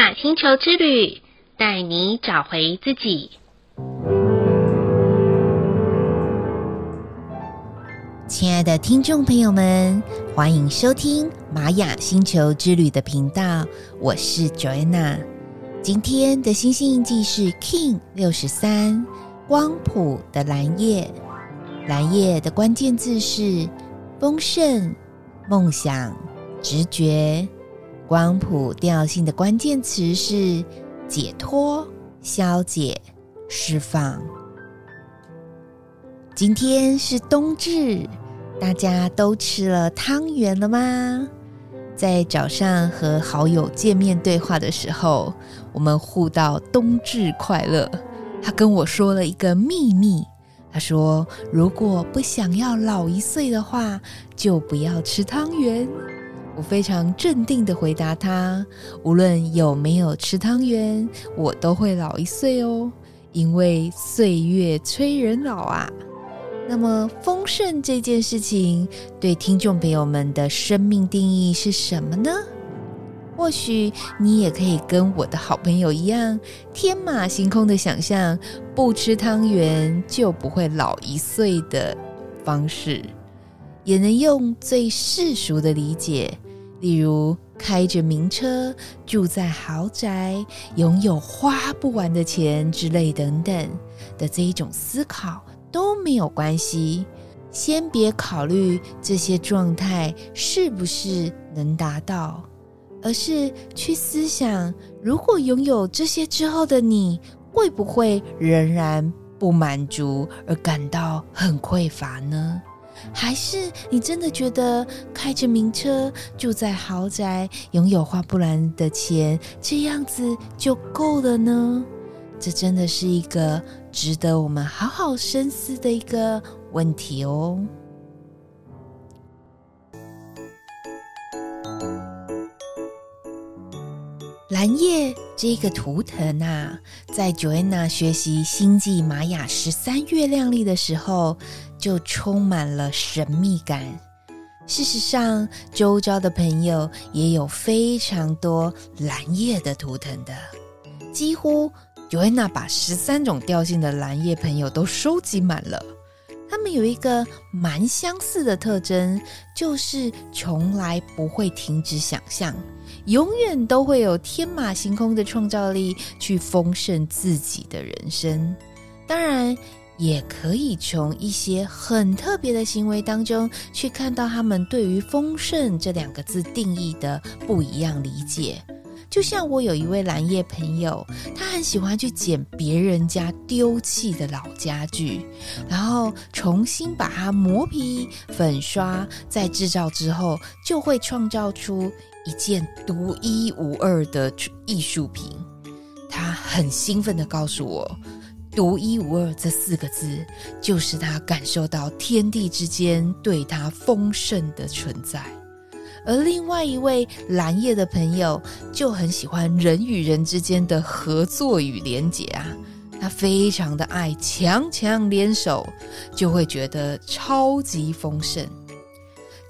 玛星球之旅，带你找回自己。亲爱的听众朋友们，欢迎收听玛雅星球之旅的频道，我是 Joanna。 今天的星星印记是 Kin63 光谱的蓝夜。蓝夜的关键字是丰盛、梦想、直觉。光谱调性的关键词是解脱、消解、释放。今天是冬至，大家都吃了汤圆了吗？在早上和好友见面对话的时候，我们互道冬至快乐。他跟我说了一个秘密，他说如果不想要老1岁的话，就不要吃汤圆。我非常镇定地回答他，无论有没有吃汤圆，我都会老1岁哦，因为岁月催人老啊。那么丰盛这件事情对听众朋友们的生命定义是什么呢？或许你也可以跟我的好朋友一样，天马行空的想象不吃汤圆就不会老1岁的方式，也能用最世俗的理解，例如开着名车，住在豪宅，拥有花不完的钱之类等等的这一种思考都没有关系。先别考虑这些状态是不是能达到，而是去思想，如果拥有这些之后的你，会不会仍然不满足而感到很匮乏呢？还是你真的觉得开着名车，住在豪宅，拥有花不完的钱，这样子就够了呢？这真的是一个值得我们好好深思的一个问题哦。蓝夜这个图腾啊，在 Joanna 学习星际玛雅13月亮历的时候，就充满了神秘感。事实上，周遭的朋友也有非常多蓝夜的图腾的，几乎 Joanna 把13种调性的蓝夜朋友都收集满了。他们有一个蛮相似的特征，就是从来不会停止想象，永远都会有天马行空的创造力去丰盛自己的人生。当然也可以从一些很特别的行为当中去看到他们对于丰盛这两个字定义的不一样理解。就像我有一位蓝夜朋友，他很喜欢去捡别人家丢弃的老家具，然后重新把它磨皮粉刷，再制造之后，就会创造出一件独一无二的艺术品。他很兴奋地告诉我，独一无二这4个字就是他感受到天地之间对他丰盛的存在。而另外一位蓝夜的朋友就很喜欢人与人之间的合作与连结啊，他非常的爱强强联手，就会觉得超级丰盛。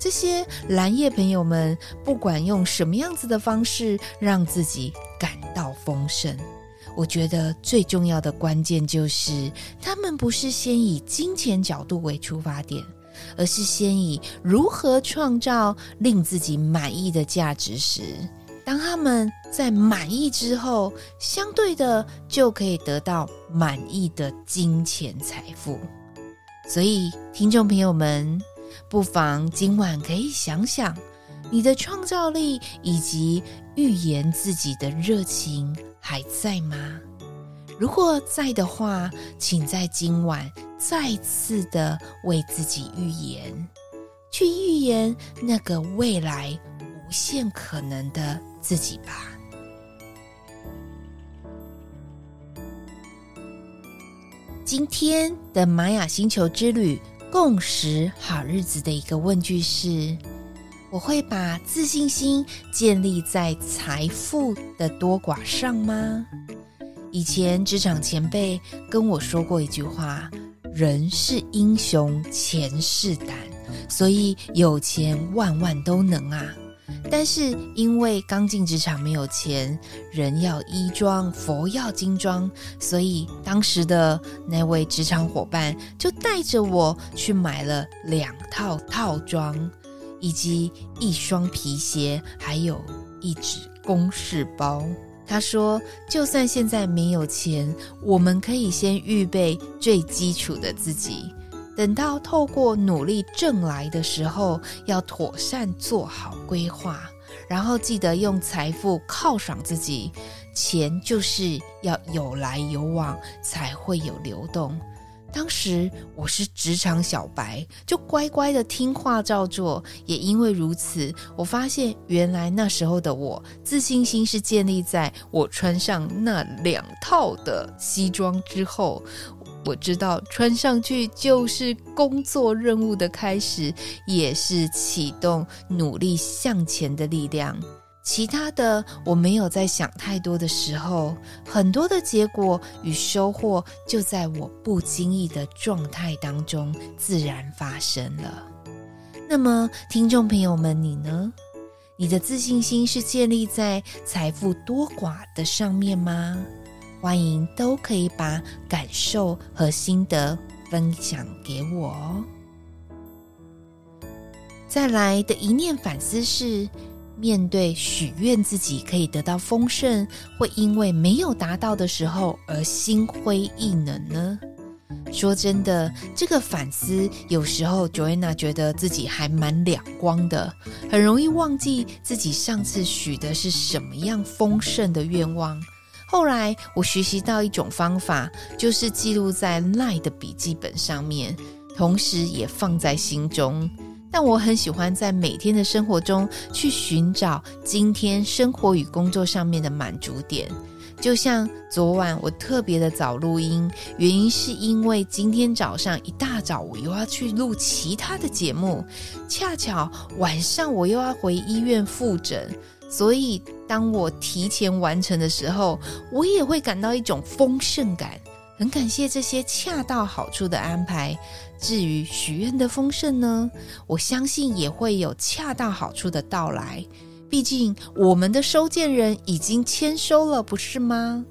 这些蓝夜朋友们不管用什么样子的方式让自己感到丰盛，我觉得最重要的关键就是他们不是先以金钱角度为出发点，而是先以如何创造令自己满意的价值时，当他们在满意之后，相对的就可以得到满意的金钱财富。所以听众朋友们，不妨今晚可以想想，你的创造力以及预言自己的热情还在吗？如果在的话，请在今晚再次的为自己预言，去预言那个未来无限可能的自己吧。今天的玛雅星球之旅共识好日子的一个问句是，我会把自信心建立在财富的多寡上吗？以前职场前辈跟我说过一句话，人是英雄，钱是胆，所以有钱万万都能啊。但是因为刚进职场没有钱，人要衣装，佛要金装，所以当时的那位职场伙伴就带着我去买了2套套装，以及1双皮鞋，还有1纸公事包。他说就算现在没有钱，我们可以先预备最基础的自己，等到透过努力挣来的时候，要妥善做好规划，然后记得用财富犒赏自己。钱就是要有来有往才会有流动。当时我是职场小白，就乖乖的听话照做，也因为如此，我发现原来那时候的我自信心是建立在我穿上那2套的西装之后。我知道穿上去就是工作任务的开始，也是启动努力向前的力量。其他的我没有在想太多的时候，很多的结果与收获就在我不经意的状态当中自然发生了。那么听众朋友们，你呢？你的自信心是建立在财富多寡的上面吗？欢迎都可以把感受和心得分享给我哦。再来的一念反思是，面对许愿自己可以得到丰盛，会因为没有达到的时候而心灰意冷呢？说真的，这个反思有时候 Joanna 觉得自己还蛮两光的，很容易忘记自己上次许的是什么样丰盛的愿望。后来我学习到一种方法，就是记录在 LINE 的笔记本上面，同时也放在心中。但我很喜欢在每天的生活中去寻找今天生活与工作上面的满足点。就像昨晚我特别的早录音，原因是因为今天早上一大早我又要去录其他的节目，恰巧晚上我又要回医院复诊，所以当我提前完成的时候，我也会感到一种丰盛感。很感谢这些恰到好处的安排。至于许愿的丰盛呢，我相信也会有恰到好处的到来，毕竟我们的收件人已经签收了，不是吗？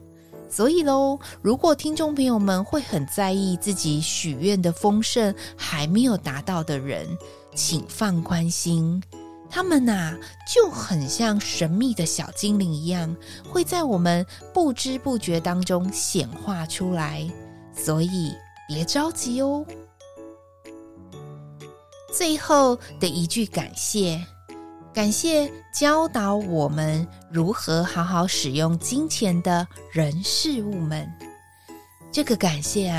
所以咯，如果听众朋友们会很在意自己许愿的丰盛还没有达到的人，请放宽心，他们就很像神秘的小精灵一样，会在我们不知不觉当中显化出来，所以别着急哦。最后的一句感谢，感谢教导我们如何好好使用金钱的人事物们。这个感谢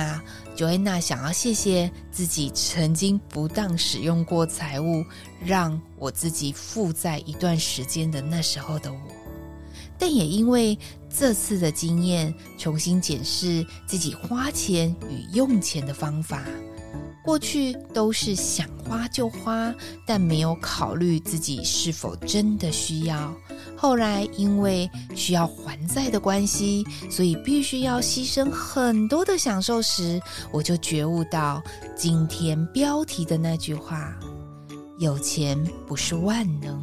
Joanna 想要谢谢自己曾经不当使用过财务，让我自己负债一段时间的那时候的我。但也因为这次的经验，重新检视自己花钱与用钱的方法。过去都是想花就花，但没有考虑自己是否真的需要。后来因为需要还债的关系，所以必须要牺牲很多的享受时，我就觉悟到今天标题的那句话：有钱不是万能，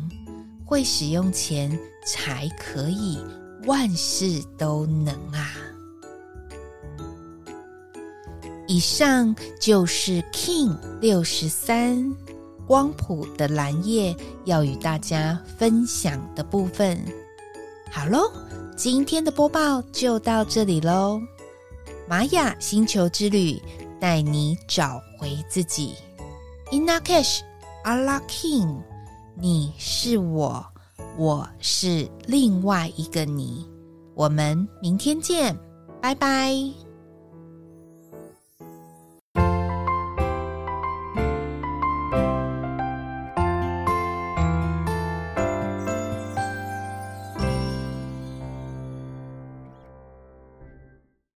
会使用钱才可以万事都能啊。以上就是 Kin63光谱的蓝夜要与大家分享的部分。好咯，今天的播报就到这里咯。玛雅星球之旅，带你找回自己。Inna Cash Ala King， 你是我，我是另外一个你。我们明天见，拜拜。